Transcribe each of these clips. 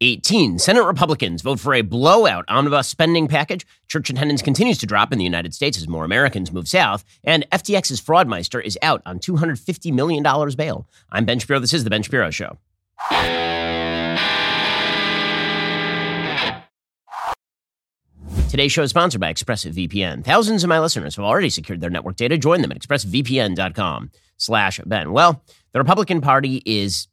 18, Senate Republicans vote for a blowout omnibus spending package. Church attendance continues to drop in the United States as more Americans move south. And FTX's fraudmeister is out on $250 million bail. I'm Ben Shapiro. This is The Ben Shapiro Show. Today's show is sponsored by ExpressVPN. Thousands of my listeners have already secured their network data. Join them at expressvpn.com/Ben. Well, the Republican Party is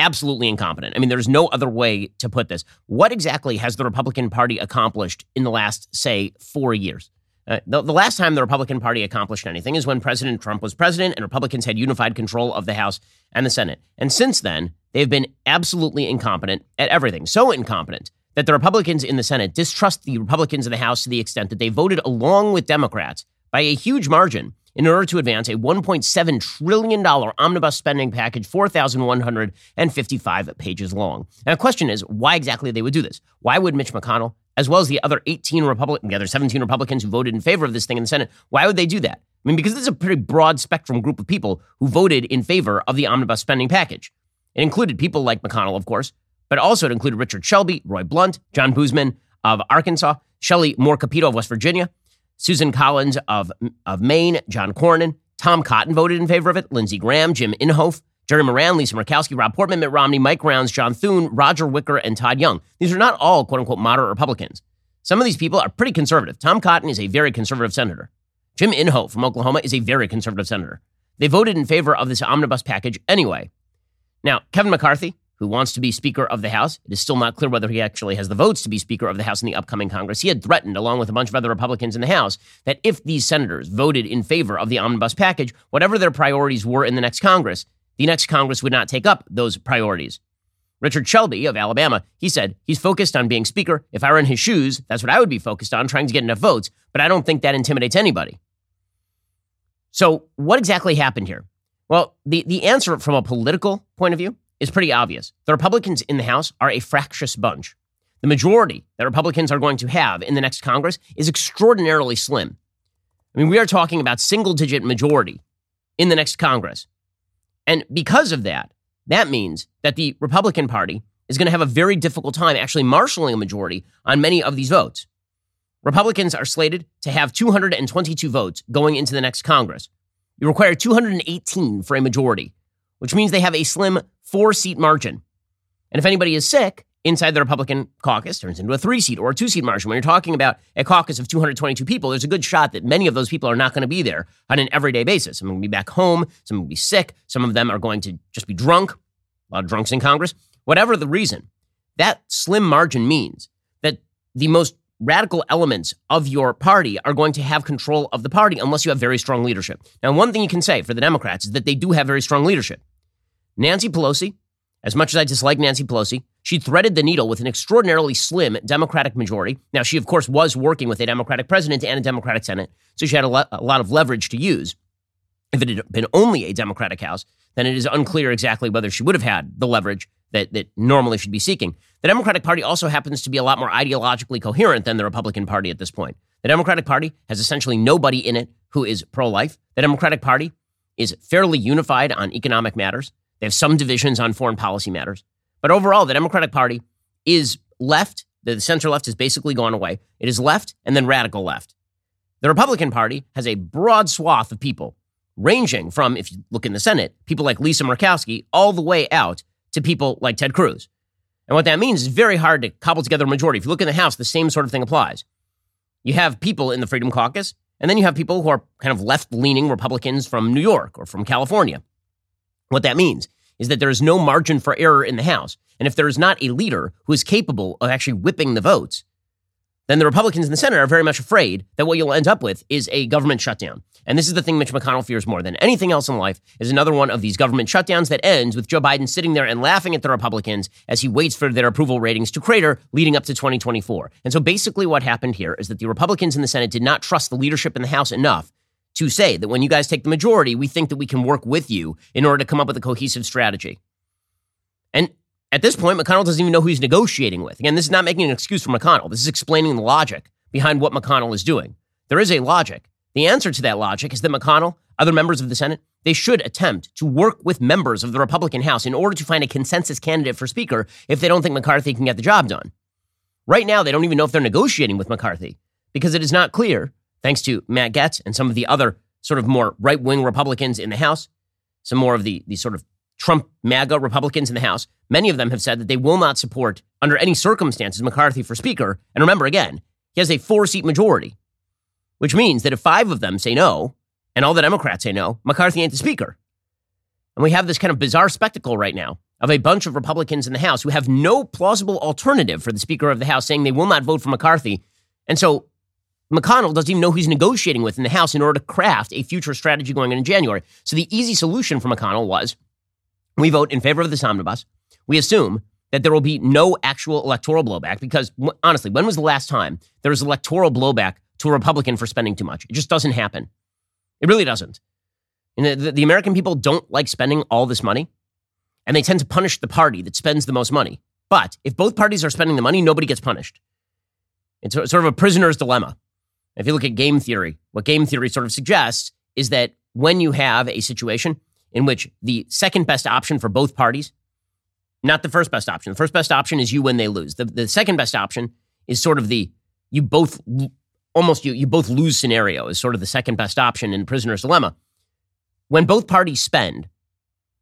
absolutely incompetent. I mean, there's no other way to put this. What exactly has the Republican Party accomplished in the last, say, 4 years? The last time the Republican Party accomplished anything is when President Trump was president and Republicans had unified control of the House and the Senate. And since then, they've been absolutely incompetent at everything. So incompetent that the Republicans in the Senate distrust the Republicans in the House to the extent that they voted along with Democrats by a huge margin in order to advance a $1.7 trillion omnibus spending package, 4,155 pages long. Now, the question is why exactly they would do this. Why would Mitch McConnell, as well as the other 17 Republicans who voted in favor of this thing in the Senate, why would they do that? I mean, because this is a pretty broad spectrum group of people who voted in favor of the omnibus spending package. It included people like McConnell, of course, but also it included Richard Shelby, Roy Blunt, John Boozman of Arkansas, Shelley Moore Capito of West Virginia, Susan Collins of Maine, John Cornyn, Tom Cotton voted in favor of it, Lindsey Graham, Jim Inhofe, Jerry Moran, Lisa Murkowski, Rob Portman, Mitt Romney, Mike Rounds, John Thune, Roger Wicker, and Todd Young. These are not all, quote-unquote, moderate Republicans. Some of these people are pretty conservative. Tom Cotton is a very conservative senator. Jim Inhofe from Oklahoma is a very conservative senator. They voted in favor of this omnibus package anyway. Now, Kevin McCarthy, who wants to be Speaker of the House. It is still not clear whether he actually has the votes to be Speaker of the House in the upcoming Congress. He had threatened, along with a bunch of other Republicans in the House, that if these senators voted in favor of the omnibus package, whatever their priorities were in the next Congress, the next Congress would not take up those priorities. Richard Shelby of Alabama, he said, he's focused on being Speaker. If I were in his shoes, that's what I would be focused on, trying to get enough votes, but I don't think that intimidates anybody. So what exactly happened here? Well, the answer from a political point of view is pretty obvious. The Republicans in the House are a fractious bunch. The majority that Republicans are going to have in the next Congress is extraordinarily slim. I mean, we are talking about single-digit majority in the next Congress. And because of that, that means that the Republican Party is going to have a very difficult time actually marshaling a majority on many of these votes. Republicans are slated to have 222 votes going into the next Congress. You require 218 for a majority, which means they have a slim 4-seat margin. And if anybody is sick, inside the Republican caucus turns into a 3-seat or a 2-seat margin. When you're talking about a caucus of 222 people, there's a good shot that many of those people are not going to be there on an everyday basis. Some will be back home, some will be sick, some of them are going to just be drunk, a lot of drunks in Congress. Whatever the reason, that slim margin means that the most radical elements of your party are going to have control of the party unless you have very strong leadership. Now, one thing you can say for the Democrats is that they do have very strong leadership. Nancy Pelosi, as much as I dislike Nancy Pelosi, she threaded the needle with an extraordinarily slim Democratic majority. Now, she, of course, was working with a Democratic president and a Democratic Senate, so she had a lot of leverage to use. If it had been only a Democratic House, then it is unclear exactly whether she would have had the leverage that normally should be seeking. The Democratic Party also happens to be a lot more ideologically coherent than the Republican Party at this point. The Democratic Party has essentially nobody in it who is pro-life. The Democratic Party is fairly unified on economic matters. They have some divisions on foreign policy matters. But overall, the Democratic Party is left. The center left has basically gone away. It is left and then radical left. The Republican Party has a broad swath of people, ranging from, if you look in the Senate, people like Lisa Murkowski, all the way out to people like Ted Cruz. And what that means is very hard to cobble together a majority. If you look in the House, the same sort of thing applies. You have people in the Freedom Caucus, and then you have people who are kind of left-leaning Republicans from New York or from California. What that means is that there is no margin for error in the House. And if there is not a leader who is capable of actually whipping the votes, then the Republicans in the Senate are very much afraid that what you'll end up with is a government shutdown. And this is the thing Mitch McConnell fears more than anything else in life, is another one of these government shutdowns that ends with Joe Biden sitting there and laughing at the Republicans as he waits for their approval ratings to crater leading up to 2024. And so basically what happened here is that the Republicans in the Senate did not trust the leadership in the House enough to say that when you guys take the majority, we think that we can work with you in order to come up with a cohesive strategy. And at this point, McConnell doesn't even know who he's negotiating with. Again, this is not making an excuse for McConnell. This is explaining the logic behind what McConnell is doing. There is a logic. The answer to that logic is that McConnell, other members of the Senate, They should attempt to work with members of the Republican House in order to find a consensus candidate for Speaker if they don't think McCarthy can get the job done. Right now, they don't even know if they're negotiating with McCarthy because it is not clear, thanks to Matt Gaetz and some of the other sort of more right-wing Republicans in the House, some more of the sort of Trump MAGA Republicans in the House, many of them have said that they will not support, under any circumstances, McCarthy for Speaker. And remember, again, he has a four-seat majority, which means that if five of them say no, and all the Democrats say no, McCarthy ain't the Speaker. And we have this kind of bizarre spectacle right now of a bunch of Republicans in the House who have no plausible alternative for the Speaker of the House saying they will not vote for McCarthy. And so McConnell doesn't even know who he's negotiating with in the House in order to craft a future strategy going into January. So the easy solution for McConnell was, we vote in favor of this omnibus. We assume that there will be no actual electoral blowback because, honestly, when was the last time there was electoral blowback to a Republican for spending too much? It just doesn't happen. It really doesn't. And the American people don't like spending all this money, and they tend to punish the party that spends the most money. But if both parties are spending the money, nobody gets punished. It's sort of a prisoner's dilemma. If you look at game theory, what game theory sort of suggests is that when you have a situation in which the second best option for both parties, not the first best option. The first best option is you win, they lose. The second best option is sort of the you both lose scenario is sort of the second best option in prisoner's dilemma. When both parties spend,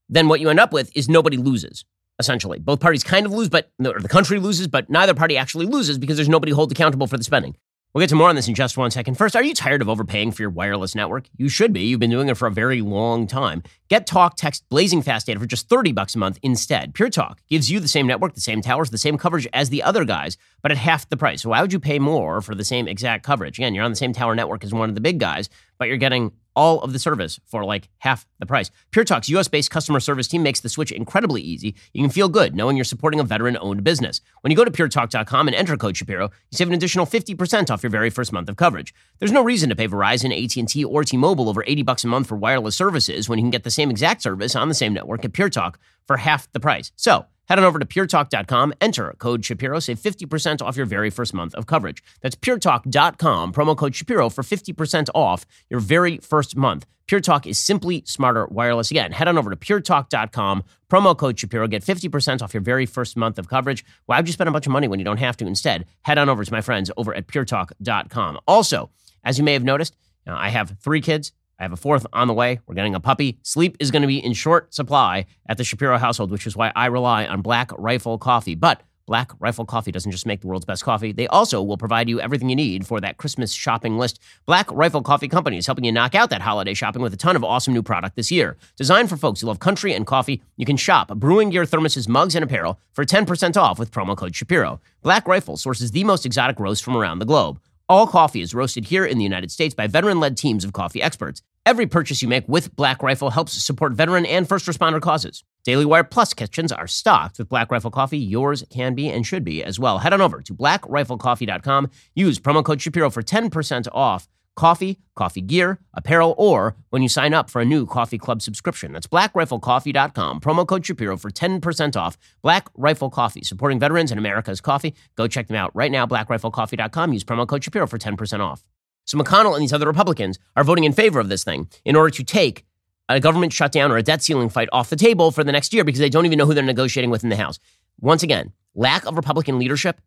then what you end up with is nobody loses, essentially. Both parties kind of lose, or the country loses, but neither party actually loses because there's nobody to hold accountable for the spending. We'll get to more on this in just one second. First, are you tired of overpaying for your wireless network? You should be. You've been doing it for a very long time. Get talk, text, blazing fast data for just $30 a month instead. PureTalk gives you the same network, the same towers, the same coverage as the other guys, but at half the price. So why would you pay more for the same exact coverage? Again, you're on the same tower network as one of the big guys, but you're getting all of the service for like half the price. PureTalk's U.S.-based customer service team makes the switch incredibly easy. You can feel good knowing you're supporting a veteran-owned business. When you go to puretalk.com and enter code Shapiro, you save an additional 50% off your very first month of coverage. There's no reason to pay Verizon, AT&T, or T-Mobile over $80 a month for wireless services when you can get the same exact service on the same network at PureTalk for half the price. So head on over to puretalk.com, enter code Shapiro, save 50% off your very first month of coverage. That's puretalk.com, promo code Shapiro for 50% off your very first month. PureTalk is simply smarter wireless. Again, head on over to puretalk.com, promo code Shapiro, get 50% off your very first month of coverage. Why would you spend a bunch of money when you don't have to? Instead, head on over to my friends over at puretalk.com. Also, as you may have noticed, I have 3 kids. I have a 4th on the way. We're getting a puppy. Sleep is going to be in short supply at the Shapiro household, which is why I rely on Black Rifle Coffee. But Black Rifle Coffee doesn't just make the world's best coffee. They also will provide you everything you need for that Christmas shopping list. Black Rifle Coffee Company is helping you knock out that holiday shopping with a ton of awesome new product this year. Designed for folks who love country and coffee, you can shop brewing gear, thermoses, mugs, and apparel for 10% off with promo code Shapiro. Black Rifle sources the most exotic roasts from around the globe. All coffee is roasted here in the United States by veteran-led teams of coffee experts. Every purchase you make with Black Rifle helps support veteran and first responder causes. Daily Wire Plus kitchens are stocked with Black Rifle coffee. Yours can be and should be as well. Head on over to blackriflecoffee.com. Use promo code Shapiro for 10% off coffee, coffee gear, apparel, or when you sign up for a new coffee club subscription. That's blackriflecoffee.com. Promo code Shapiro for 10% off. Black Rifle Coffee, supporting veterans and America's coffee. Go check them out right now, blackriflecoffee.com. Use promo code Shapiro for 10% off. So McConnell and these other Republicans are voting in favor of this thing in order to take a government shutdown or a debt ceiling fight off the table for the next year because they don't even know who they're negotiating with in the House. Once again, lack of Republican leadership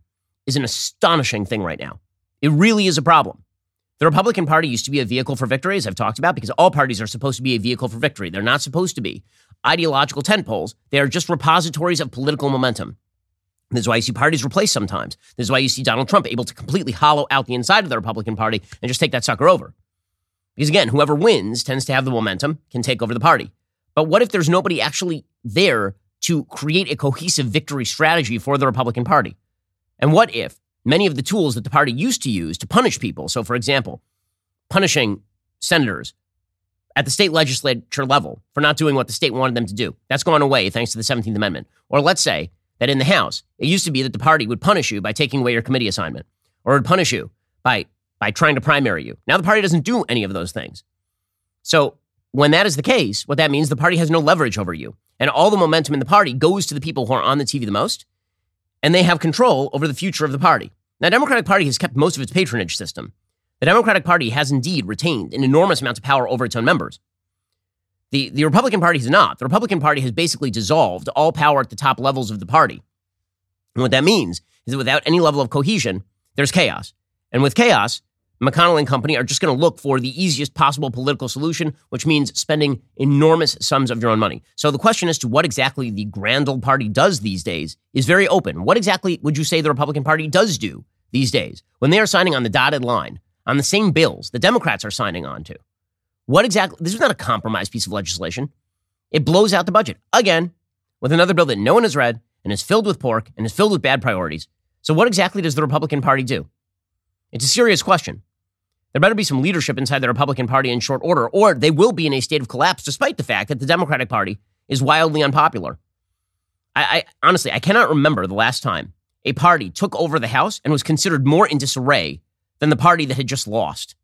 is an astonishing thing right now. It really is a problem. The Republican Party used to be a vehicle for victory, as I've talked about, because all parties are supposed to be a vehicle for victory. They're not supposed to be ideological tent poles. They are just repositories of political momentum. This is why you see parties replaced sometimes. This is why you see Donald Trump able to completely hollow out the inside of the Republican Party and just take that sucker over. Because again, whoever wins tends to have the momentum, can take over the party. But what if there's nobody actually there to create a cohesive victory strategy for the Republican Party? And what if many of the tools that the party used to use to punish people, so for example, punishing senators at the state legislature level for not doing what the state wanted them to do, that's gone away thanks to the 17th Amendment. Or let's say that in the House, it used to be that the party would punish you by taking away your committee assignment, or would punish you by trying to primary you. Now the party doesn't do any of those things. So when that is the case, what that means, the party has no leverage over you. And all the momentum in the party goes to the people who are on the TV the most, and they have control over the future of the party. Now, the Democratic Party has kept most of its patronage system. The Democratic Party has indeed retained an enormous amount of power over its own members. The Republican Party has not. The Republican Party has basically dissolved all power at the top levels of the party. And what that means is that without any level of cohesion, there's chaos. And with chaos, McConnell and company are just going to look for the easiest possible political solution, which means spending enormous sums of your own money. So the question as to what exactly the grand old party does these days is very open. What exactly would you say the Republican Party does do these days when they are signing on the dotted line on the same bills the Democrats are signing on to? What exactly? This is not a compromise piece of legislation. It blows out the budget again with another bill that no one has read and is filled with pork and is filled with bad priorities. So what exactly does the Republican Party do? It's a serious question. There better be some leadership inside the Republican Party in short order, or they will be in a state of collapse, despite the fact that the Democratic Party is wildly unpopular. I honestly, I cannot remember the last time a party took over the House and was considered more in disarray than the party that had just lost.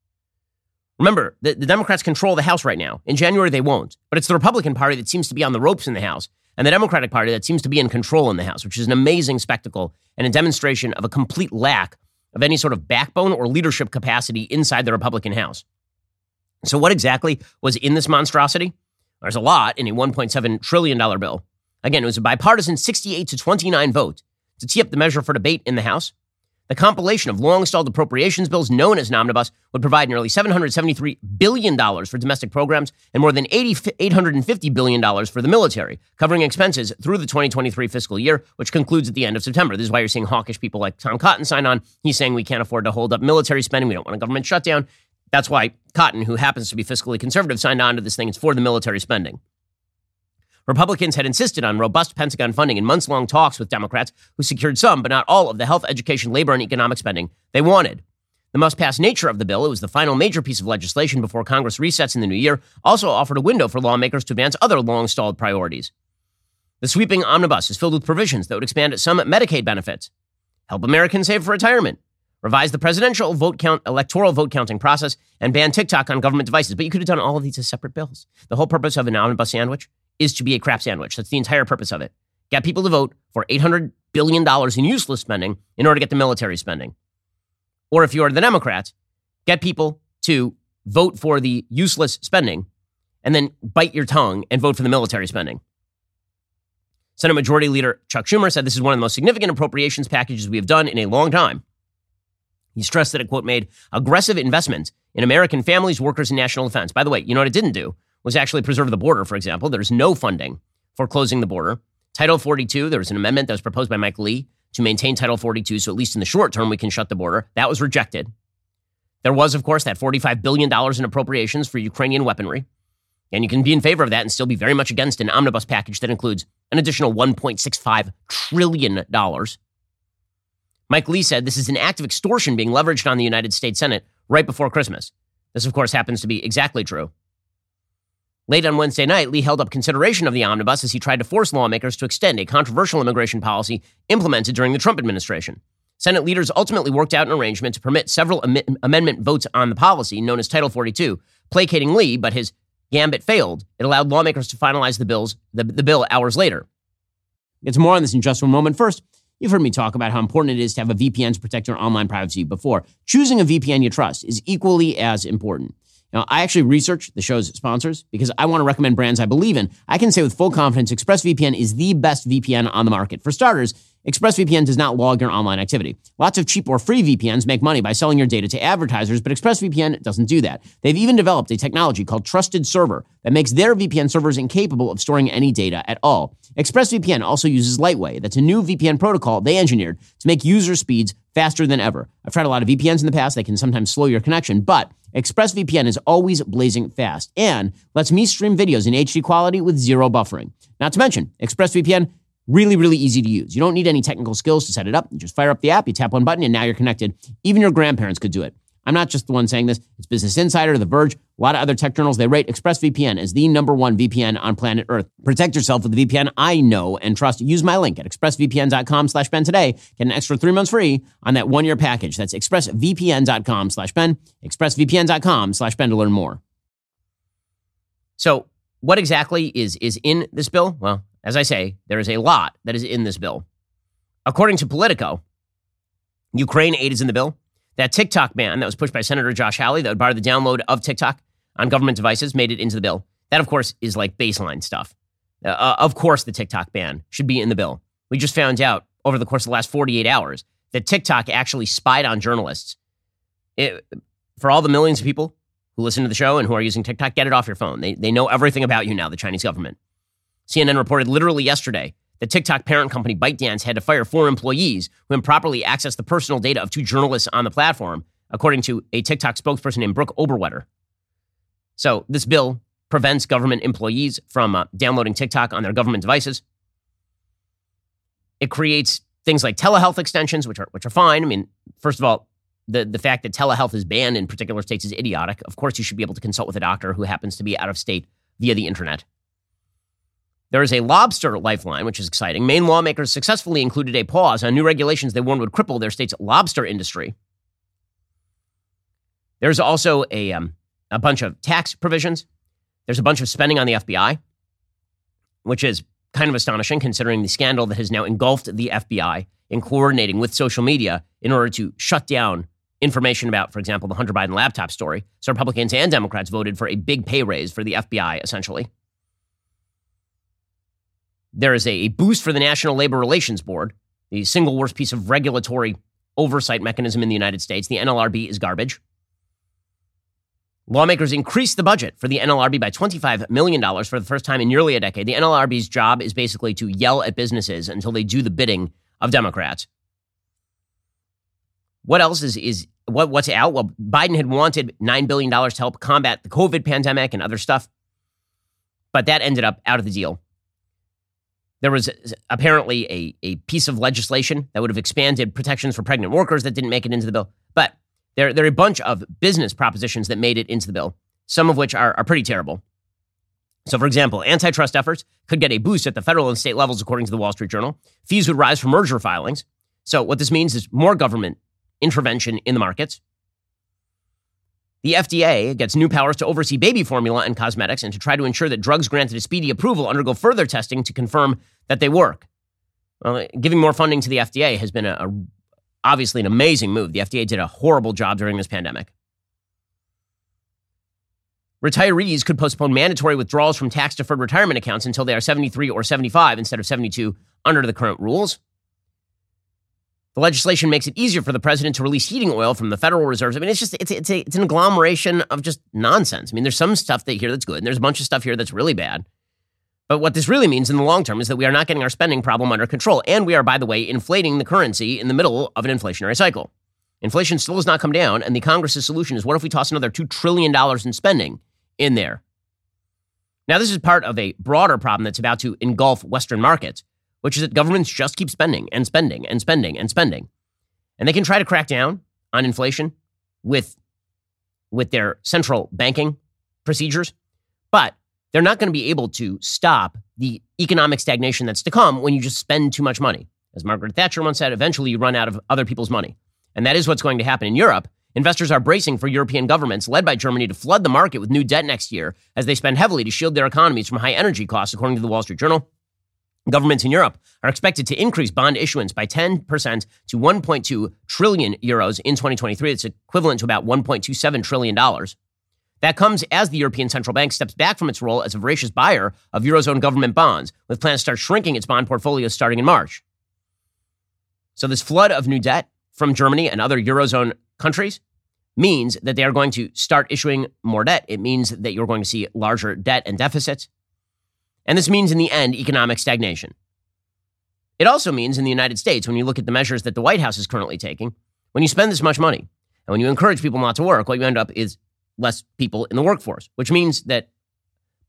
Remember, the Democrats control the House right now. In January, they won't. But it's the Republican Party that seems to be on the ropes in the House, and the Democratic Party that seems to be in control in the House, which is an amazing spectacle and a demonstration of a complete lack of any sort of backbone or leadership capacity inside the Republican House. So what exactly was in this monstrosity? There's a lot in a $1.7 trillion bill. Again, it was a bipartisan 68-29 vote to tee up the measure for debate in the House. The compilation of long-stalled appropriations bills known as Omnibus would provide nearly $773 billion for domestic programs and more than $850 billion for the military, covering expenses through the 2023 fiscal year, which concludes at the end of September. This is why you're seeing hawkish people like Tom Cotton sign on. He's saying we can't afford to hold up military spending. We don't want a government shutdown. That's why Cotton, who happens to be fiscally conservative, signed on to this thing. It's for the military spending. Republicans had insisted on robust Pentagon funding in months-long talks with Democrats, who secured some, but not all, of the health, education, labor, and economic spending they wanted. The must-pass nature of the bill, it was the final major piece of legislation before Congress resets in the new year, also offered a window for lawmakers to advance other long-stalled priorities. The sweeping omnibus is filled with provisions that would expand some Medicaid benefits, help Americans save for retirement, revise the presidential electoral vote counting process, and ban TikTok on government devices. But you could have done all of these as separate bills. The whole purpose of an omnibus sandwich is to be a crap sandwich. That's the entire purpose of it. Get people to vote for $800 billion in useless spending in order to get the military spending. Or if you are the Democrats, get people to vote for the useless spending and then bite your tongue and vote for the military spending. Senate Majority Leader Chuck Schumer said this is one of the most significant appropriations packages we have done in a long time. He stressed that it, quote, made aggressive investments in American families, workers, and national defense. By the way, you know what it didn't do? Was actually preserve the border, for example. There's no funding for closing the border. Title 42, there was an amendment that was proposed by Mike Lee to maintain Title 42, so at least in the short term, we can shut the border. That was rejected. There was, of course, that $45 billion in appropriations for Ukrainian weaponry. And you can be in favor of that and still be very much against an omnibus package that includes an additional $1.65 trillion. Mike Lee said this is an act of extortion being leveraged on the United States Senate right before Christmas. This, of course, happens to be exactly true. Late on Wednesday night, Lee held up consideration of the omnibus as he tried to force lawmakers to extend a controversial immigration policy implemented during the Trump administration. Senate leaders ultimately worked out an arrangement to permit several amendment votes on the policy, known as Title 42, placating Lee, but his gambit failed. It allowed lawmakers to finalize the bill hours later. It's more on this in just one moment. First, you've heard me talk about how important it is to have a VPN to protect your online privacy before. Choosing a VPN you trust is equally as important. Now, I actually research the show's sponsors because I want to recommend brands I believe in. I can say with full confidence ExpressVPN is the best VPN on the market. For starters, ExpressVPN does not log your online activity. Lots of cheap or free VPNs make money by selling your data to advertisers, but ExpressVPN doesn't do that. They've even developed a technology called Trusted Server that makes their VPN servers incapable of storing any data at all. ExpressVPN also uses Lightway. That's a new VPN protocol they engineered to make user speeds faster than ever. I've tried a lot of VPNs in the past. They can sometimes slow your connection, but ExpressVPN is always blazing fast and lets me stream videos in HD quality with zero buffering. Not to mention, ExpressVPN, really, really easy to use. You don't need any technical skills to set it up. You just fire up the app, you tap one button, and now you're connected. Even your grandparents could do it. I'm not just the one saying this. It's Business Insider, The Verge, a lot of other tech journals. They rate ExpressVPN as the #1 VPN on planet Earth. Protect yourself with the VPN I know and trust. Use my link at expressvpn.com/Ben today. Get an extra 3 months free on that 1-year package. That's expressvpn.com/Ben, expressvpn.com/Ben to learn more. So what exactly is in this bill? Well, as I say, there is a lot that is in this bill. According to Politico, Ukraine aid is in the bill. That TikTok ban that was pushed by Senator Josh Hawley that would bar the download of TikTok on government devices made it into the bill. That, of course, is like baseline stuff. Of course, the TikTok ban should be in the bill. We just found out over the course of the last 48 hours that TikTok actually spied on journalists. For all the millions of people who listen to the show and who are using TikTok, get it off your phone. They know everything about you now, the Chinese government. CNN reported literally yesterday that TikTok parent company ByteDance had to fire 4 employees who improperly accessed the personal data of 2 journalists on the platform, according to a TikTok spokesperson named Brooke Oberwetter. So this bill prevents government employees from downloading TikTok on their government devices. It creates things like telehealth extensions, which are fine. I mean, first of all, the fact that telehealth is banned in particular states is idiotic. Of course, you should be able to consult with a doctor who happens to be out of state via the internet. There is a lobster lifeline, which is exciting. Maine lawmakers successfully included a pause on new regulations they warned would cripple their state's lobster industry. There's also a bunch of tax provisions. There's a bunch of spending on the FBI, which is kind of astonishing considering the scandal that has now engulfed the FBI in coordinating with social media in order to shut down information about, for example, the Hunter Biden laptop story. So Republicans and Democrats voted for a big pay raise for the FBI, essentially. There is a boost for the National Labor Relations Board, the single worst piece of regulatory oversight mechanism in the United States. The NLRB is garbage. Lawmakers increased the budget for the NLRB by $25 million for the first time in nearly a decade. The NLRB's job is basically to yell at businesses until they do the bidding of Democrats. What else what's out? Well, Biden had wanted $9 billion to help combat the COVID pandemic and other stuff, but that ended up out of the deal. There was apparently a piece of legislation that would have expanded protections for pregnant workers that didn't make it into the bill, but there are a bunch of business propositions that made it into the bill, some of which are pretty terrible. So, for example, antitrust efforts could get a boost at the federal and state levels, according to the Wall Street Journal. Fees would rise for merger filings. So what this means is more government intervention in the markets. The FDA gets new powers to oversee baby formula and cosmetics and to try to ensure that drugs granted a speedy approval undergo further testing to confirm that they work. Well, giving more funding to the FDA has been obviously an amazing move. The FDA did a horrible job during this pandemic. Retirees could postpone mandatory withdrawals from tax-deferred retirement accounts until they are 73 or 75 instead of 72 under the current rules. The legislation makes it easier for the president to release heating oil from the Federal Reserve. I mean, it's an agglomeration of just nonsense. I mean, there's some stuff here that's good, and there's a bunch of stuff here that's really bad. But what this really means in the long term is that we are not getting our spending problem under control. And we are, by the way, inflating the currency in the middle of an inflationary cycle. Inflation still has not come down. And the Congress's solution is, what if we toss another $2 trillion in spending in there? Now, this is part of a broader problem that's about to engulf Western markets, which is that governments just keep spending and spending and spending and spending. And they can try to crack down on inflation with their central banking procedures. But they're not going to be able to stop the economic stagnation that's to come when you just spend too much money. As Margaret Thatcher once said, eventually you run out of other people's money. And that is what's going to happen in Europe. Investors are bracing for European governments, led by Germany, to flood the market with new debt next year as they spend heavily to shield their economies from high energy costs, according to the Wall Street Journal. Governments in Europe are expected to increase bond issuance by 10% to 1.2 trillion euros in 2023. It's equivalent to about $1.27 trillion. That comes as the European Central Bank steps back from its role as a voracious buyer of Eurozone government bonds, with plans to start shrinking its bond portfolio starting in March. So this flood of new debt from Germany and other Eurozone countries means that they are going to start issuing more debt. It means that you're going to see larger debt and deficits. And this means, in the end, economic stagnation. It also means in the United States, when you look at the measures that the White House is currently taking, when you spend this much money and when you encourage people not to work, what you end up is less people in the workforce, which means that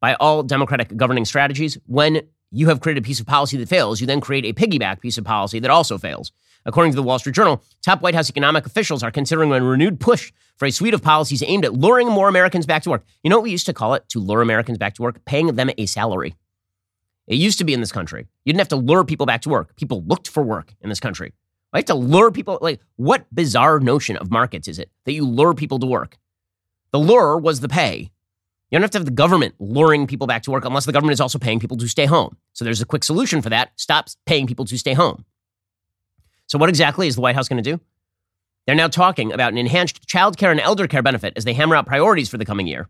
by all Democratic governing strategies, when you have created a piece of policy that fails, you then create a piggyback piece of policy that also fails. According to the Wall Street Journal, top White House economic officials are considering a renewed push for a suite of policies aimed at luring more Americans back to work. You know what we used to call it to lure Americans back to work? Paying them a salary. It used to be in this country. You didn't have to lure people back to work. People looked for work in this country. I have to lure people. Like, what bizarre notion of markets is it that you lure people to work? The lure was the pay. You don't have to have the government luring people back to work unless the government is also paying people to stay home. So there's a quick solution for that. Stop paying people to stay home. So what exactly is the White House going to do? They're now talking about an enhanced child care and elder care benefit as they hammer out priorities for the coming year.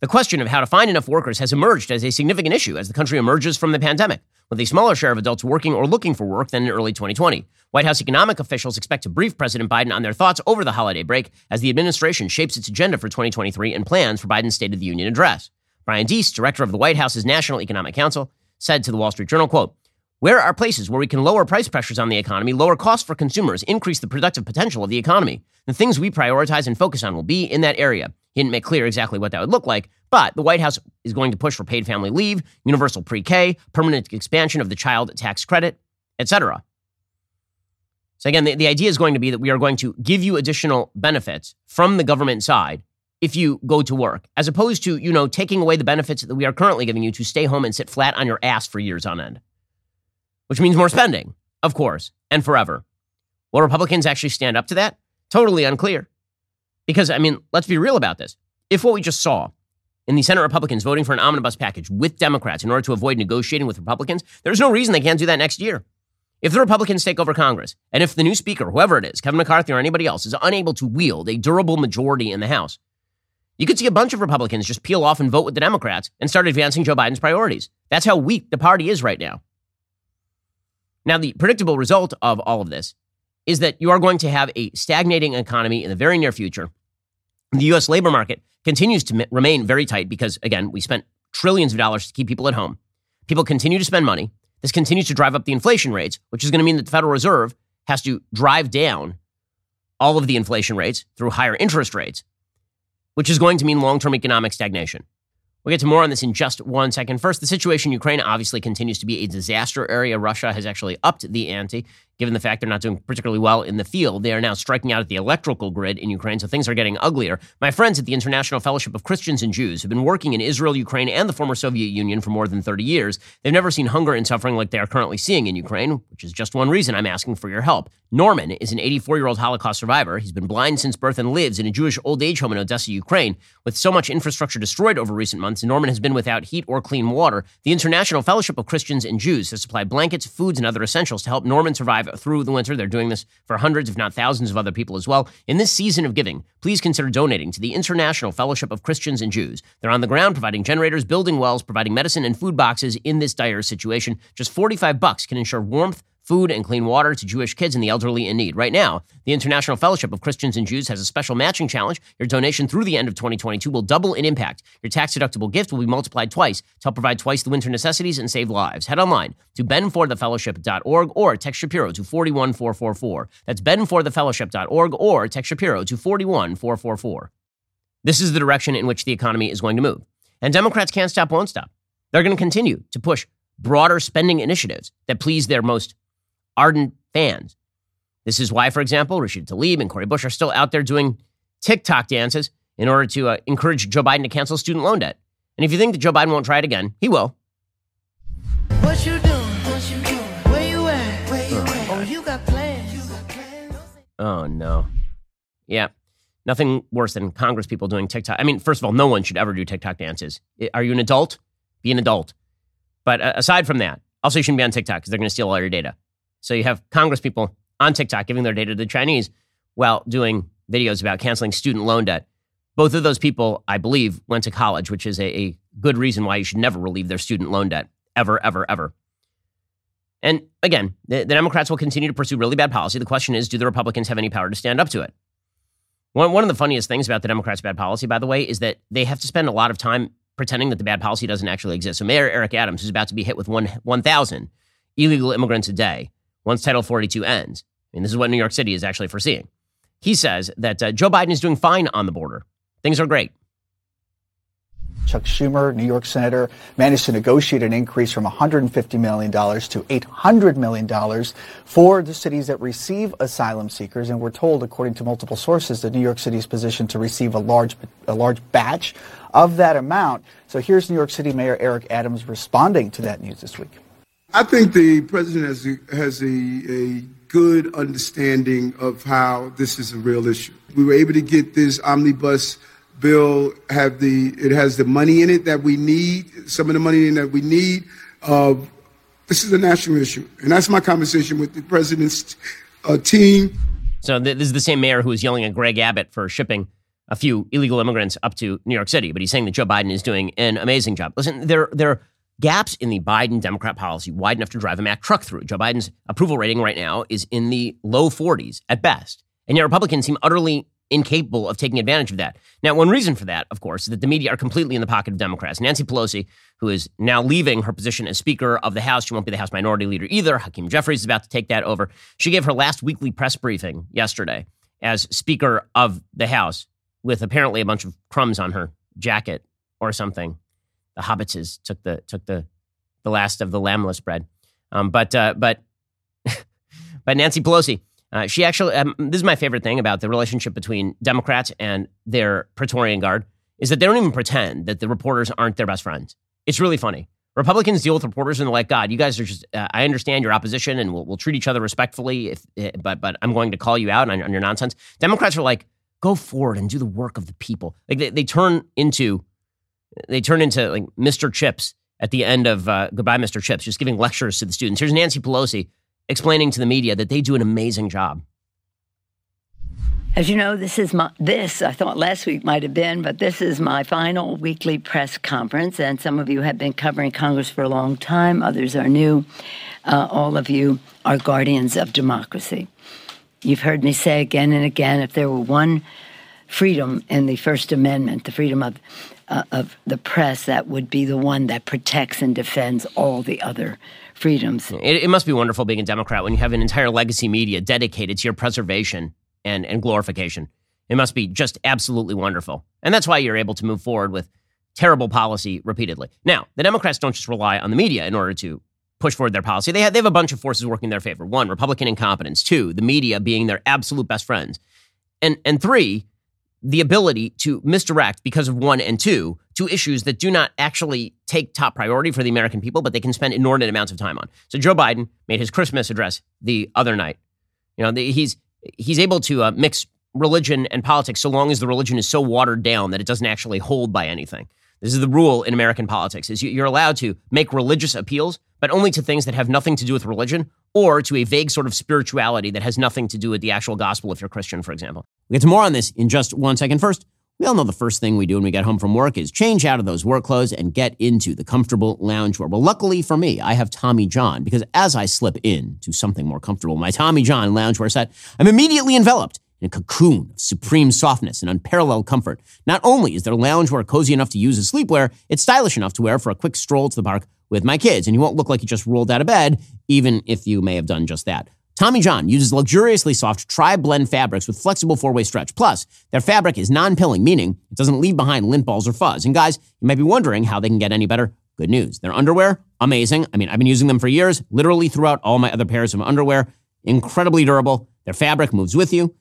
The question of how to find enough workers has emerged as a significant issue as the country emerges from the pandemic, with a smaller share of adults working or looking for work than in early 2020. White House economic officials expect to brief President Biden on their thoughts over the holiday break as the administration shapes its agenda for 2023 and plans for Biden's State of the Union address. Brian Deese, director of the White House's National Economic Council, said to the Wall Street Journal, quote, "Where are places where we can lower price pressures on the economy, lower costs for consumers, increase the productive potential of the economy? The things we prioritize and focus on will be in that area." He didn't make clear exactly what that would look like, but the White House is going to push for paid family leave, universal pre-K, permanent expansion of the child tax credit, etc. So again, the idea is going to be that we are going to give you additional benefits from the government side if you go to work, as opposed to, you know, taking away the benefits that we are currently giving you to stay home and sit flat on your ass for years on end, which means more spending, of course, and forever. Will Republicans actually stand up to that? Totally unclear. Because, I mean, let's be real about this. If what we just saw in the Senate Republicans voting for an omnibus package with Democrats in order to avoid negotiating with Republicans, there's no reason they can't do that next year. If the Republicans take over Congress, and if the new speaker, whoever it is, Kevin McCarthy or anybody else, is unable to wield a durable majority in the House, you could see a bunch of Republicans just peel off and vote with the Democrats and start advancing Joe Biden's priorities. That's how weak the party is right now. Now, the predictable result of all of this is that you are going to have a stagnating economy in the very near future. The U.S. labor market continues to remain very tight because, again, we spent trillions of dollars to keep people at home. People continue to spend money. This continues to drive up the inflation rates, which is going to mean that the Federal Reserve has to drive down all of the inflation rates through higher interest rates, which is going to mean long-term economic stagnation. We'll get to more on this in just 1 second. First, the situation in Ukraine obviously continues to be a disaster area. Russia has actually upped the ante, given the fact they're not doing particularly well in the field. They are now striking out at the electrical grid in Ukraine, so things are getting uglier. My friends at the International Fellowship of Christians and Jews have been working in Israel, Ukraine, and the former Soviet Union for more than 30 years. They've never seen hunger and suffering like they are currently seeing in Ukraine, which is just one reason I'm asking for your help. Norman is an 84-year-old Holocaust survivor. He's been blind since birth and lives in a Jewish old age home in Odessa, Ukraine. With so much infrastructure destroyed over recent months, Norman has been without heat or clean water. The International Fellowship of Christians and Jews has supplied blankets, foods, and other essentials to help Norman survive through the winter. They're doing this for hundreds, if not thousands, of other people as well. In this season of giving, please consider donating to the International Fellowship of Christians and Jews. They're on the ground providing generators, building wells, providing medicine and food boxes in this dire situation. Just $45 can ensure warmth, food, and clean water to Jewish kids and the elderly in need. Right now, the International Fellowship of Christians and Jews has a special matching challenge. Your donation through the end of 2022 will double in impact. Your tax-deductible gift will be multiplied twice to help provide twice the winter necessities and save lives. Head online to benforthefellowship.org or text Shapiro to 41444. That's benforthefellowship.org or text Shapiro to 41444. This is the direction in which the economy is going to move. And Democrats can't stop, won't stop. They're going to continue to push broader spending initiatives that please their most ardent fans. This is why, for example, Rashida Tlaib and Cori Bush are still out there doing TikTok dances in order to encourage Joe Biden to cancel student loan debt. And if you think that Joe Biden won't try it again, he will. What you doing? What you doing? Where you at? Where you at? Oh, you got plans. You got plans. Oh, no. Yeah. Nothing worse than Congress people doing TikTok. I mean, first of all, no one should ever do TikTok dances. Are you an adult? Be an adult. But aside from that, also you shouldn't be on TikTok because they're going to steal all your data. So you have Congress people on TikTok giving their data to the Chinese while doing videos about canceling student loan debt. Both of those people, I believe, went to college, which is a good reason why you should never relieve their student loan debt, ever, ever, ever. And again, the Democrats will continue to pursue really bad policy. The question is, do the Republicans have any power to stand up to it? One of the funniest things about the Democrats' bad policy, by the way, is that they have to spend a lot of time pretending that the bad policy doesn't actually exist. So Mayor Eric Adams is about to be hit with 1,000 illegal immigrants a day once Title 42 ends. I mean, this is what New York City is actually foreseeing. He says that Joe Biden is doing fine on the border. Things are great. Chuck Schumer, New York senator, managed to negotiate an increase from $150 million to $800 million for the cities that receive asylum seekers. And we're told, according to multiple sources, that New York City's positioned to receive a large batch of that amount. So here's New York City Mayor Eric Adams responding to that news this week. I think the president has a good understanding of how this is a real issue. We were able to get this omnibus bill, it has the money in it that we need, some of the money in that we need. This is a national issue, and that's my conversation with the president's team. So this is the same mayor who was yelling at Greg Abbott for shipping a few illegal immigrants up to New York City, but he's saying that Joe Biden is doing an amazing job. Listen, there are gaps in the Biden Democrat policy wide enough to drive a Mack truck through. Joe Biden's approval rating right now is in the low 40s at best. And yet Republicans seem utterly incapable of taking advantage of that. Now, one reason for that, of course, is that the media are completely in the pocket of Democrats. Nancy Pelosi, who is now leaving her position as Speaker of the House, she won't be the House Minority Leader either. Hakeem Jeffries is about to take that over. She gave her last weekly press briefing yesterday as Speaker of the House with apparently a bunch of crumbs on her jacket or something. The hobbitses took the last of the lambless bread. But Nancy Pelosi, she actually, this is my favorite thing about the relationship between Democrats and their Praetorian Guard, is that they don't even pretend that the reporters aren't their best friends. It's really funny. Republicans deal with reporters and they're like, God, you guys are just, I understand your opposition and we'll treat each other respectfully, but I'm going to call you out on your nonsense. Democrats are like, go forward and do the work of the people. Like they turn into like Mr. Chips at the end of Goodbye, Mr. Chips, just giving lectures to the students. Here's Nancy Pelosi explaining to the media that they do an amazing job. As you know, this is my final weekly press conference, and some of you have been covering Congress for a long time. Others are new. All of you are guardians of democracy. You've heard me say again and again, if there were one freedom in the First Amendment, the freedom of the press, that would be the one that protects and defends all the other freedoms. It must be wonderful being a Democrat when you have an entire legacy media dedicated to your preservation and glorification. It must be just absolutely wonderful. And that's why you're able to move forward with terrible policy repeatedly. Now, the Democrats don't just rely on the media in order to push forward their policy. They have a bunch of forces working in their favor. One, Republican incompetence. Two, the media being their absolute best friends. And three, the ability to misdirect because of one and two to issues that do not actually take top priority for the American people, but they can spend inordinate amounts of time on. So Joe Biden made his Christmas address the other night. You know, he's able to mix religion and politics so long as the religion is so watered down that it doesn't actually hold by anything. This is the rule in American politics, is you're allowed to make religious appeals, but only to things that have nothing to do with religion or to a vague sort of spirituality that has nothing to do with the actual gospel if you're Christian, for example. We'll get to more on this in just one second. First, we all know the first thing we do when we get home from work is change out of those work clothes and get into the comfortable loungewear. Well, luckily for me, I have Tommy John, because as I slip into something more comfortable, my Tommy John loungewear set, I'm immediately enveloped in a cocoon of supreme softness and unparalleled comfort. Not only is their loungewear cozy enough to use as sleepwear, it's stylish enough to wear for a quick stroll to the park with my kids, and you won't look like you just rolled out of bed, even if you may have done just that. Tommy John uses luxuriously soft tri-blend fabrics with flexible four-way stretch. Plus, their fabric is non-pilling, meaning it doesn't leave behind lint balls or fuzz. And guys, you might be wondering how they can get any better. Good news. Their underwear, amazing. I mean, I've been using them for years, literally throughout all my other pairs of underwear. Incredibly durable. Their fabric moves with you.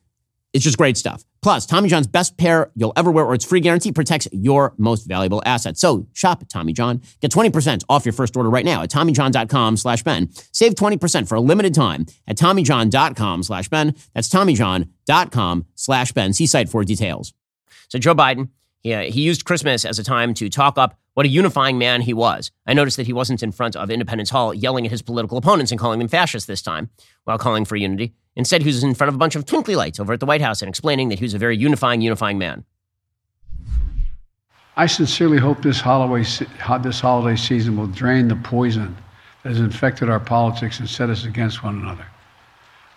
It's just great stuff. Plus, Tommy John's best pair you'll ever wear, or its free guarantee, protects your most valuable asset. So shop at Tommy John. Get 20% off your first order right now at TommyJohn.com/Ben. Save 20% for a limited time at TommyJohn.com/Ben. That's TommyJohn.com/Ben. See site for details. So Joe Biden, he used Christmas as a time to talk up what a unifying man he was. I noticed that he wasn't in front of Independence Hall yelling at his political opponents and calling them fascists this time while calling for unity. Instead, he was in front of a bunch of twinkly lights over at the White House and explaining that he was a very unifying man. I sincerely hope this holiday season will drain the poison that has infected our politics and set us against one another.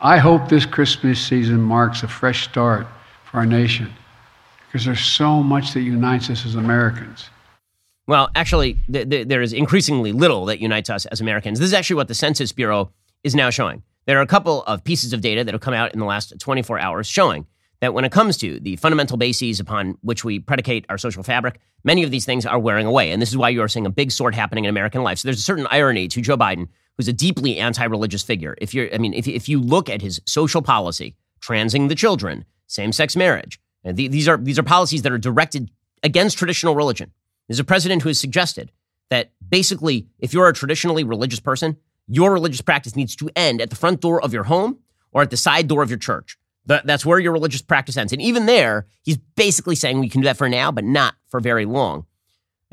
I hope this Christmas season marks a fresh start for our nation, because there's so much that unites us as Americans. Well, actually, there is increasingly little that unites us as Americans. This is actually what the Census Bureau is now showing. There are a couple of pieces of data that have come out in the last 24 hours showing that when it comes to the fundamental bases upon which we predicate our social fabric, many of these things are wearing away. And this is why you are seeing a big sort happening in American life. So there's a certain irony to Joe Biden, who's a deeply anti-religious figure. If you look at his social policy, transing the children, same-sex marriage, these are policies that are directed against traditional religion. There's a president who has suggested that basically, if you're a traditionally religious person, your religious practice needs to end at the front door of your home or at the side door of your church. That's where your religious practice ends. And even there, he's basically saying we can do that for now, but not for very long.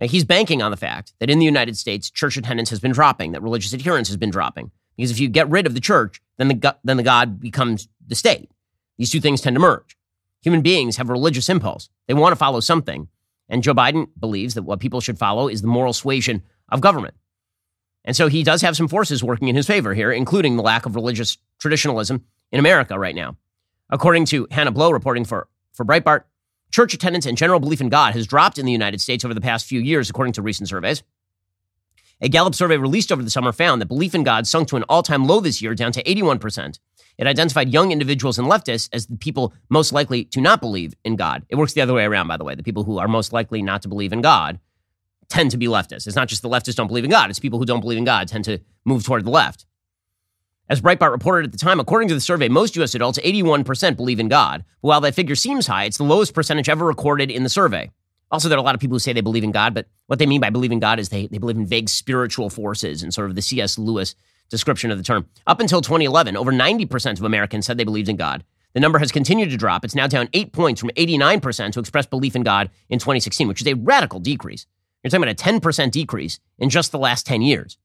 He's banking on the fact that in the United States, church attendance has been dropping, that religious adherence has been dropping. Because if you get rid of the church, then the God becomes the state. These two things tend to merge. Human beings have a religious impulse. They want to follow something. And Joe Biden believes that what people should follow is the moral suasion of government. And so he does have some forces working in his favor here, including the lack of religious traditionalism in America right now. According to Hannah Blow, reporting for Breitbart, church attendance and general belief in God has dropped in the United States over the past few years, according to recent surveys. A Gallup survey released over the summer found that belief in God sunk to an all-time low this year, down to 81%. It identified young individuals and leftists as the people most likely to not believe in God. It works the other way around, by the way. The people who are most likely not to believe in God tend to be leftists. It's not just the leftists don't believe in God. It's people who don't believe in God tend to move toward the left. As Breitbart reported at the time, according to the survey, most U.S. adults, 81%, believe in God. But while that figure seems high, it's the lowest percentage ever recorded in the survey. Also, there are a lot of people who say they believe in God, but what they mean by believing God is they believe in vague spiritual forces and sort of the C.S. Lewis description of the term. Up until 2011, over 90% of Americans said they believed in God. The number has continued to drop. It's now down 8 points from 89% who expressed belief in God in 2016, which is a radical decrease. You're talking about a 10% decrease in just the last 10 years.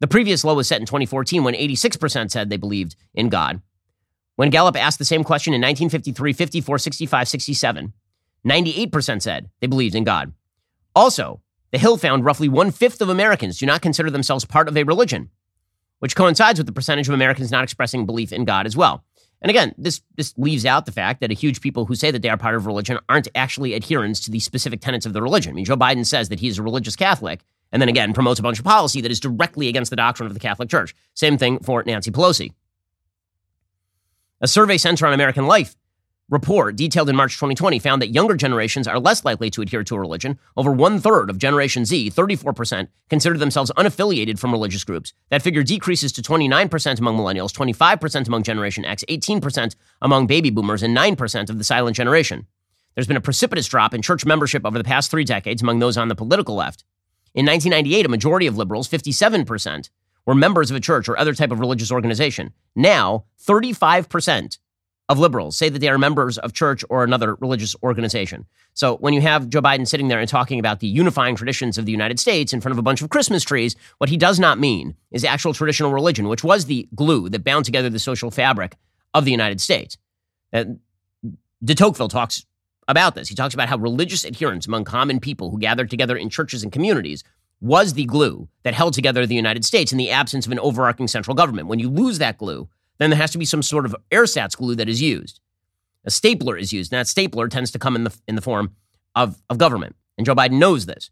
The previous low was set in 2014 when 86% said they believed in God. When Gallup asked the same question in 1953, 54, 65, 67, 98% said they believed in God. Also, The Hill found roughly 1/5 of Americans do not consider themselves part of a religion, which coincides with the percentage of Americans not expressing belief in God as well. And again, this leaves out the fact that a huge people who say that they are part of religion aren't actually adherents to the specific tenets of the religion. I mean, Joe Biden says that he's a religious Catholic, and then again promotes a bunch of policy that is directly against the doctrine of the Catholic Church. Same thing for Nancy Pelosi. A survey Center on American Life report detailed in March 2020 found that younger generations are less likely to adhere to a religion. Over 1/3 of Generation Z, 34%, consider themselves unaffiliated from religious groups. That figure decreases to 29% among millennials, 25% among Generation X, 18% among baby boomers, and 9% of the silent generation. There's been a precipitous drop in church membership over the past 3 decades among those on the political left. In 1998, a majority of liberals, 57%, were members of a church or other type of religious organization. Now, 35% of liberals say that they are members of church or another religious organization. So when you have Joe Biden sitting there and talking about the unifying traditions of the United States in front of a bunch of Christmas trees, what he does not mean is actual traditional religion, which was the glue that bound together the social fabric of the United States. And de Tocqueville talks about this. He talks about how religious adherence among common people who gathered together in churches and communities was the glue that held together the United States in the absence of an overarching central government. When you lose that glue, then there has to be some sort of ersatz glue that is used. A stapler is used, and that stapler tends to come in the form of government. And Joe Biden knows this.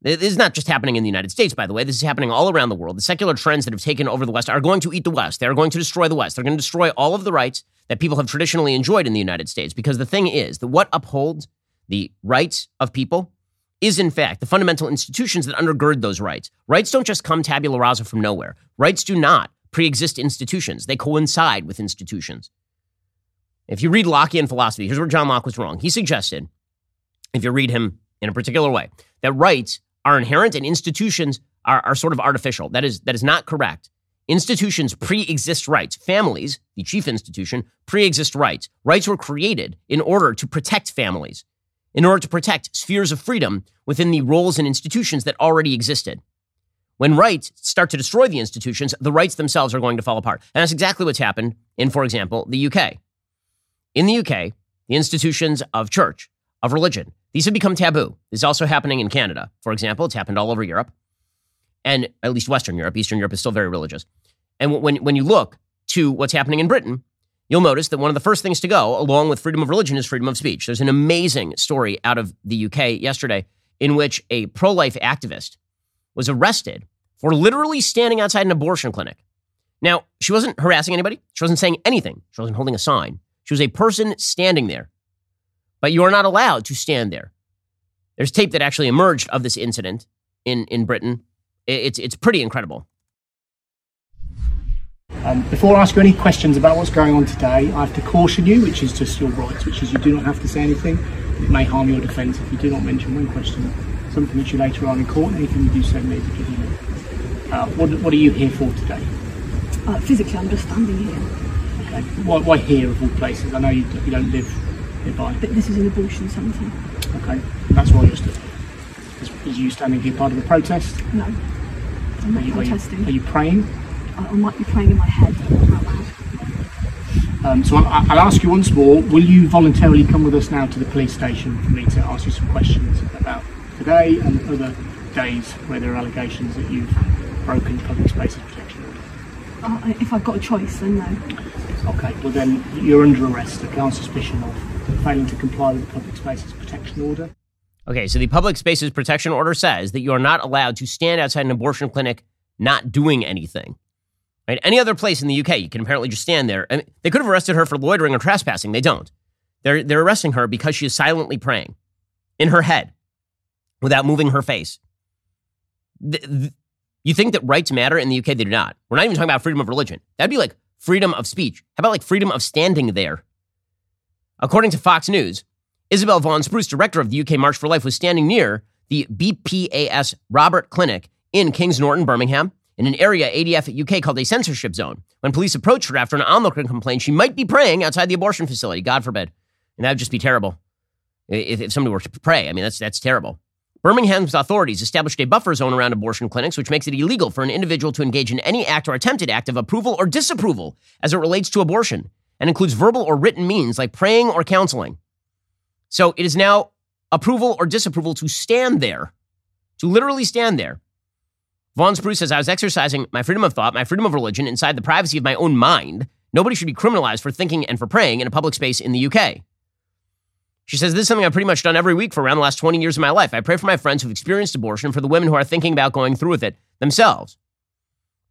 This is not just happening in the United States, by the way. This is happening all around the world. The secular trends that have taken over the West are going to eat the West. They are going to destroy the West. They're going to destroy all of the rights that people have traditionally enjoyed in the United States. Because the thing is that what upholds the rights of people is, in fact, the fundamental institutions that undergird those rights. Rights don't just come tabula rasa from nowhere. Rights do not pre-exist institutions. They coincide with institutions. If you read Lockean philosophy, here's where John Locke was wrong. He suggested, if you read him in a particular way, that rights are inherent and institutions are sort of artificial. That is not correct. Institutions pre-exist rights. Families, the chief institution, pre-exist rights. Rights were created in order to protect families, in order to protect spheres of freedom within the roles and institutions that already existed. When rights start to destroy the institutions, the rights themselves are going to fall apart. And that's exactly what's happened in, for example, the UK. In the UK, the institutions of church, of religion, these have become taboo. This is also happening in Canada. For example, it's happened all over Europe, and at least Western Europe. Eastern Europe is still very religious. And when you look to what's happening in Britain, you'll notice that one of the first things to go along with freedom of religion is freedom of speech. There's an amazing story out of the UK yesterday in which a pro-life activist was arrested for literally standing outside an abortion clinic. Now, she wasn't harassing anybody. She wasn't saying anything. She wasn't holding a sign. She was a person standing there. But you are not allowed to stand there. There's tape that actually emerged of this incident in Britain. It's pretty incredible. Before I ask you any questions about what's going on today, I have to caution you, which is just your rights, which is you do not have to say anything. It may harm your defence if you do not mention one question, something that you later on in court, anything you do so may be given. What are you here for today? Physically, I'm just standing here. Okay. Why here of all places? I know you don't live nearby. But this is an abortion centre. Okay, that's why you're stood. Is you standing here part of the protest? No, I'm not protesting. Are you praying? I might be praying in my head. So I'll ask you once more, will you voluntarily come with us now to the police station for me to ask you some questions about today and other days where there are allegations that you've broken public spaces protection order? If I've got a choice, then no. Okay, well then you're under arrest, on suspicion of failing to comply with the public spaces protection order. Okay, so the public spaces protection order says that you are not allowed to stand outside an abortion clinic not doing anything. Right? Any other place in the UK, you can apparently just stand there. And they could have arrested her for loitering or trespassing. They don't. They're arresting her because she is silently praying in her head without moving her face. You think that rights matter in the UK? They do not. We're not even talking about freedom of religion. That'd be like freedom of speech. How about like freedom of standing there? According to Fox News, Isabel Vaughan Spruce, director of the UK March for Life, was standing near the BPAS Robert Clinic in Kings Norton, Birmingham, in an area ADF at UK called a censorship zone. When police approached her after an onlooker complained she might be praying outside the abortion facility, God forbid. And that would just be terrible. If somebody were to pray, I mean, that's terrible. Birmingham's authorities established a buffer zone around abortion clinics, which makes it illegal for an individual to engage in any act or attempted act of approval or disapproval as it relates to abortion, and includes verbal or written means like praying or counseling. So it is now approval or disapproval to stand there, to literally stand there. Vaughan Spruce says, I was exercising my freedom of thought, my freedom of religion inside the privacy of my own mind. Nobody should be criminalized for thinking and for praying in a public space in the UK. She says, this is something I've pretty much done every week for around the last 20 years of my life. I pray for my friends who've experienced abortion, for the women who are thinking about going through with it themselves.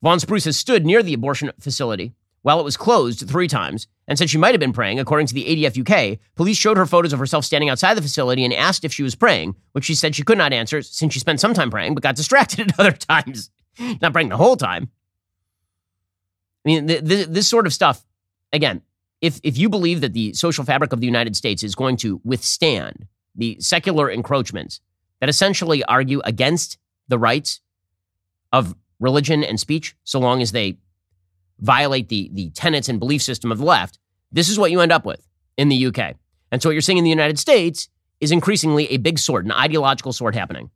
Vaughan Spruce has stood near the abortion facility while it was closed 3 times and said she might have been praying. According to the ADF UK, police showed her photos of herself standing outside the facility and asked if she was praying, which she said she could not answer since she spent some time praying but got distracted at other times, not praying the whole time. I mean, this sort of stuff, again, if you believe that the social fabric of the United States is going to withstand the secular encroachments that essentially argue against the rights of religion and speech, so long as they violate the tenets and belief system of the left, this is what you end up with in the UK. And so what you're seeing in the United States is increasingly a big sword, an ideological sword happening.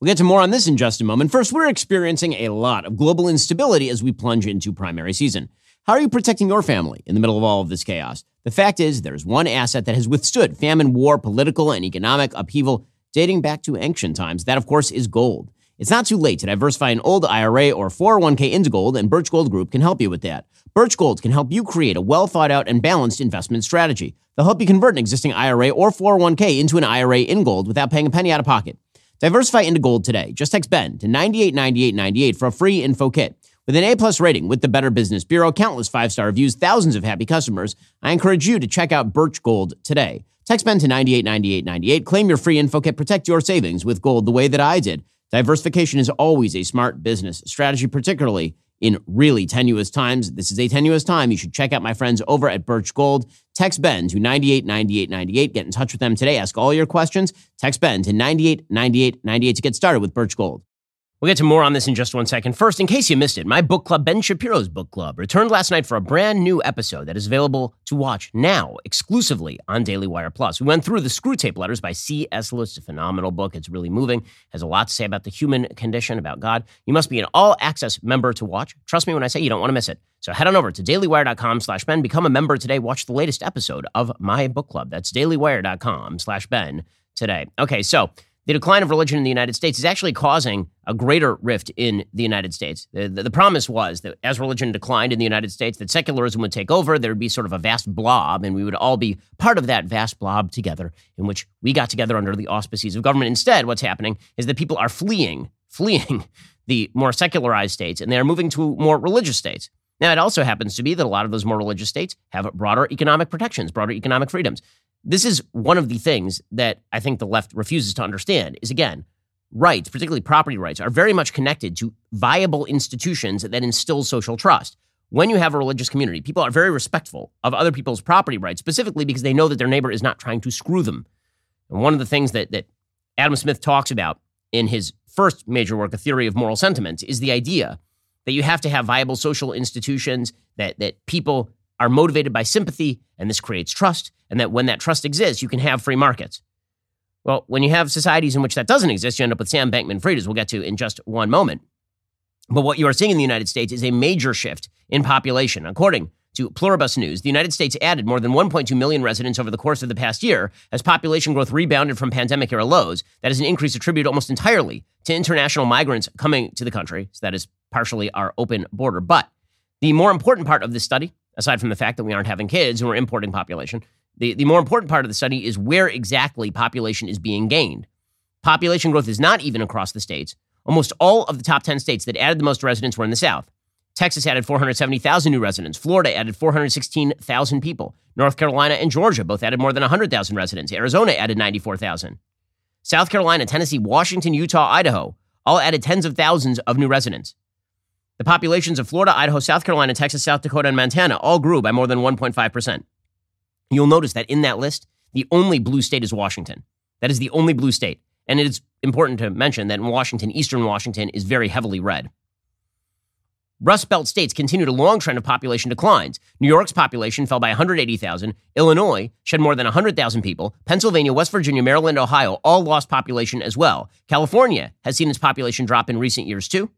We'll get to more on this in just a moment. First, we're experiencing a lot of global instability as we plunge into primary season. How are you protecting your family in the middle of all of this chaos? The fact is, there's one asset that has withstood famine, war, political, and economic upheaval dating back to ancient times. That, of course, is gold. It's not too late to diversify an old IRA or 401k into gold, and Birch Gold Group can help you with that. Birch Gold can help you create a well-thought-out and balanced investment strategy. They'll help you convert an existing IRA or 401k into an IRA in gold without paying a penny out of pocket. Diversify into gold today. Just text BEN to 989898 for a free info kit. With an A-plus rating with the Better Business Bureau, countless 5-star reviews, thousands of happy customers, I encourage you to check out Birch Gold today. Text BEN to 989898. Claim your free info kit. Protect your savings with gold the way that I did. Diversification is always a smart business strategy, particularly in really tenuous times. This is a tenuous time. You should check out my friends over at Birch Gold. Text BEN to 989898. Get in touch with them today. Ask all your questions. Text BEN to 989898 to get started with Birch Gold. We'll get to more on this in just one second. First, in case you missed it, my book club, Ben Shapiro's Book Club, returned last night for a brand new episode that is available to watch now exclusively on Daily Wire Plus. We went through The Screwtape Letters by C.S. Lewis. It's a phenomenal book. It's really moving. Has a lot to say about the human condition, about God. You must be an all-access member to watch. Trust me when I say you don't want to miss it. So head on over to dailywire.com/Ben. Become a member today. Watch the latest episode of my book club. That's dailywire.com/Ben today. Okay, so the decline of religion in the United States is actually causing a greater rift in the United States. The promise was that as religion declined in the United States, that secularism would take over. There would be sort of a vast blob, and we would all be part of that vast blob together, in which we got together under the auspices of government. Instead, what's happening is that people are fleeing the more secularized states, and they are moving to more religious states. Now, it also happens to be that a lot of those more religious states have broader economic protections, broader economic freedoms. This is one of the things that I think the left refuses to understand is, again, rights, particularly property rights, are very much connected to viable institutions that instill social trust. When you have a religious community, people are very respectful of other people's property rights, specifically because they know that their neighbor is not trying to screw them. And one of the things that Adam Smith talks about in his first major work, A Theory of Moral Sentiments, is the idea that you have to have viable social institutions, that people are motivated by sympathy, and this creates trust, and that when that trust exists, you can have free markets. Well, when you have societies in which that doesn't exist, you end up with Sam Bankman-Fried, as we'll get to in just one moment. But what you are seeing in the United States is a major shift in population. According To Pluribus News, the United States added more than 1.2 million residents over the course of the past year as population growth rebounded from pandemic-era lows. That is an increase attributed almost entirely to international migrants coming to the country. So that is partially our open border. But the more important part of this study, aside from the fact that we aren't having kids and we're importing population, the more important part of the study is where exactly population is being gained. Population growth is not even across the states. Almost all of the top 10 states that added the most residents were in the South. Texas added 470,000 new residents. Florida added 416,000 people. North Carolina and Georgia both added more than 100,000 residents. Arizona added 94,000. South Carolina, Tennessee, Washington, Utah, Idaho all added tens of thousands of new residents. The populations of Florida, Idaho, South Carolina, Texas, South Dakota, and Montana all grew by more than 1.5%. You'll notice that in that list, the only blue state is Washington. That is the only blue state. And it is important to mention that in Washington, Eastern Washington is very heavily red. Rust Belt states continued a long trend of population declines. New York's population fell by 180,000. Illinois shed more than 100,000 people. Pennsylvania, West Virginia, Maryland, Ohio all lost population as well. California has seen its population drop in recent years too.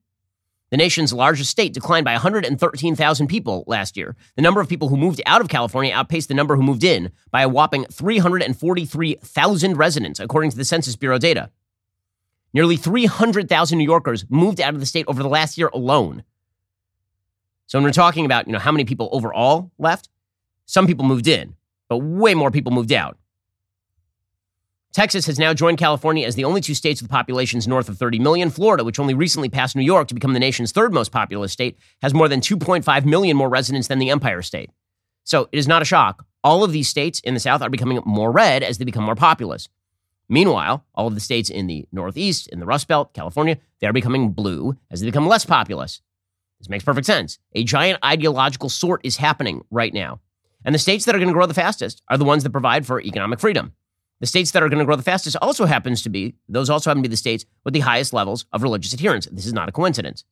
The nation's largest state declined by 113,000 people last year. The number of people who moved out of California outpaced the number who moved in by a whopping 343,000 residents, according to the Census Bureau data. Nearly 300,000 New Yorkers moved out of the state over the last year alone. So when we're talking about, how many people overall left, some people moved in, but way more people moved out. Texas has now joined California as the only two states with populations north of 30 million. Florida, which only recently passed New York to become the nation's third most populous state, has more than 2.5 million more residents than the Empire State. So it is not a shock. All of these states in the South are becoming more red as they become more populous. Meanwhile, all of the states in the Northeast, in the Rust Belt, California, they are becoming blue as they become less populous. This makes perfect sense. A giant ideological sort is happening right now. And the states that are going to grow the fastest are the ones that provide for economic freedom. The states that are going to grow the fastest also happen to be the states with the highest levels of religious adherence. This is not a coincidence.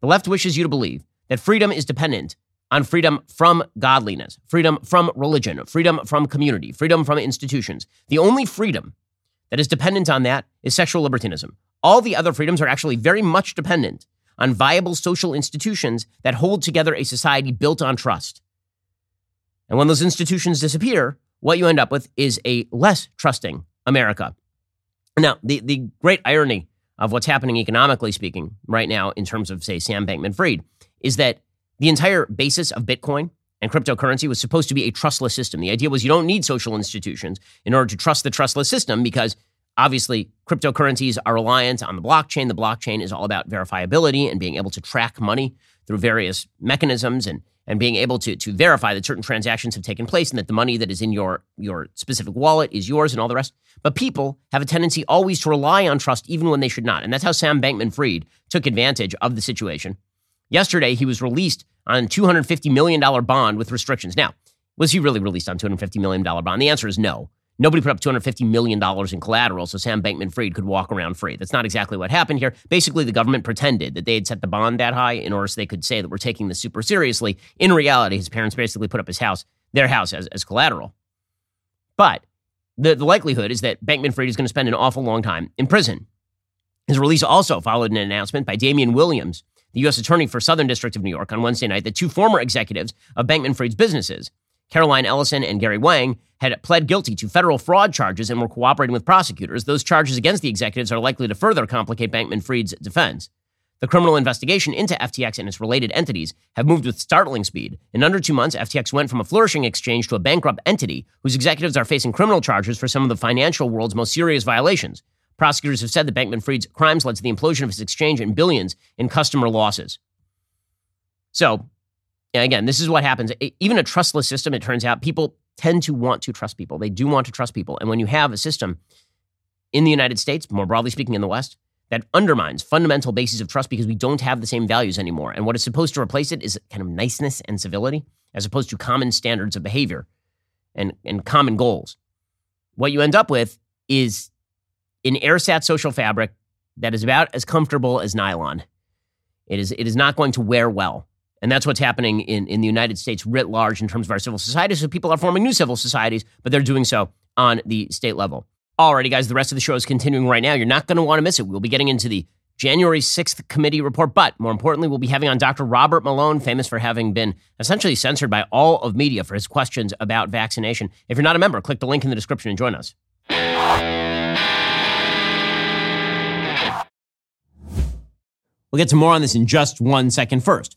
The left wishes you to believe that freedom is dependent on freedom from godliness, freedom from religion, freedom from community, freedom from institutions. The only freedom that is dependent on that is sexual libertinism. All the other freedoms are actually very much dependent on viable social institutions that hold together a society built on trust. And when those institutions disappear, what you end up with is a less trusting America. Now, the great irony of what's happening economically speaking right now in terms of, say, Sam Bankman-Fried is that the entire basis of Bitcoin and cryptocurrency was supposed to be a trustless system. The idea was you don't need social institutions in order to trust the trustless system because obviously cryptocurrencies are reliant on the blockchain. The blockchain is all about verifiability and being able to track money through various mechanisms and being able to verify that certain transactions have taken place and that the money that is in your specific wallet is yours and all the rest. But people have a tendency always to rely on trust even when they should not. And that's how Sam Bankman-Fried took advantage of the situation. Yesterday, he was released on a $250 million bond with restrictions. Now, was he really released on a $250 million bond? The answer is no. Nobody put up $250 million in collateral so Sam Bankman-Fried could walk around free. That's not exactly what happened here. Basically, the government pretended that they had set the bond that high in order so they could say that we're taking this super seriously. In reality, his parents basically put up their house as collateral. But the likelihood is that Bankman-Fried is going to spend an awful long time in prison. His release also followed an announcement by Damian Williams, the U.S. Attorney for Southern District of New York, on Wednesday night that two former executives of Bankman-Fried's businesses, Caroline Ellison and Gary Wang, had pled guilty to federal fraud charges and were cooperating with prosecutors. Those charges against the executives are likely to further complicate Bankman-Fried's defense. The criminal investigation into FTX and its related entities have moved with startling speed. In under 2 months, FTX went from a flourishing exchange to a bankrupt entity whose executives are facing criminal charges for some of the financial world's most serious violations. Prosecutors have said that Bankman-Fried's crimes led to the implosion of his exchange and billions in customer losses. So, again, this is what happens. Even a trustless system, it turns out, people tend to want to trust people. They do want to trust people. And when you have a system in the United States, more broadly speaking in the West, that undermines fundamental bases of trust because we don't have the same values anymore. And what is supposed to replace it is kind of niceness and civility as opposed to common standards of behavior and common goals. What you end up with is an ersatz social fabric that is about as comfortable as nylon. It is not going to wear well. And that's what's happening in the United States writ large in terms of our civil society. So people are forming new civil societies, but they're doing so on the state level. Alrighty, guys, the rest of the show is continuing right now. You're not going to want to miss it. We'll be getting into the January 6th committee report. But more importantly, we'll be having on Dr. Robert Malone, famous for having been essentially censored by all of media for his questions about vaccination. If you're not a member, click the link in the description and join us. We'll get to more on this in just 1 second. First,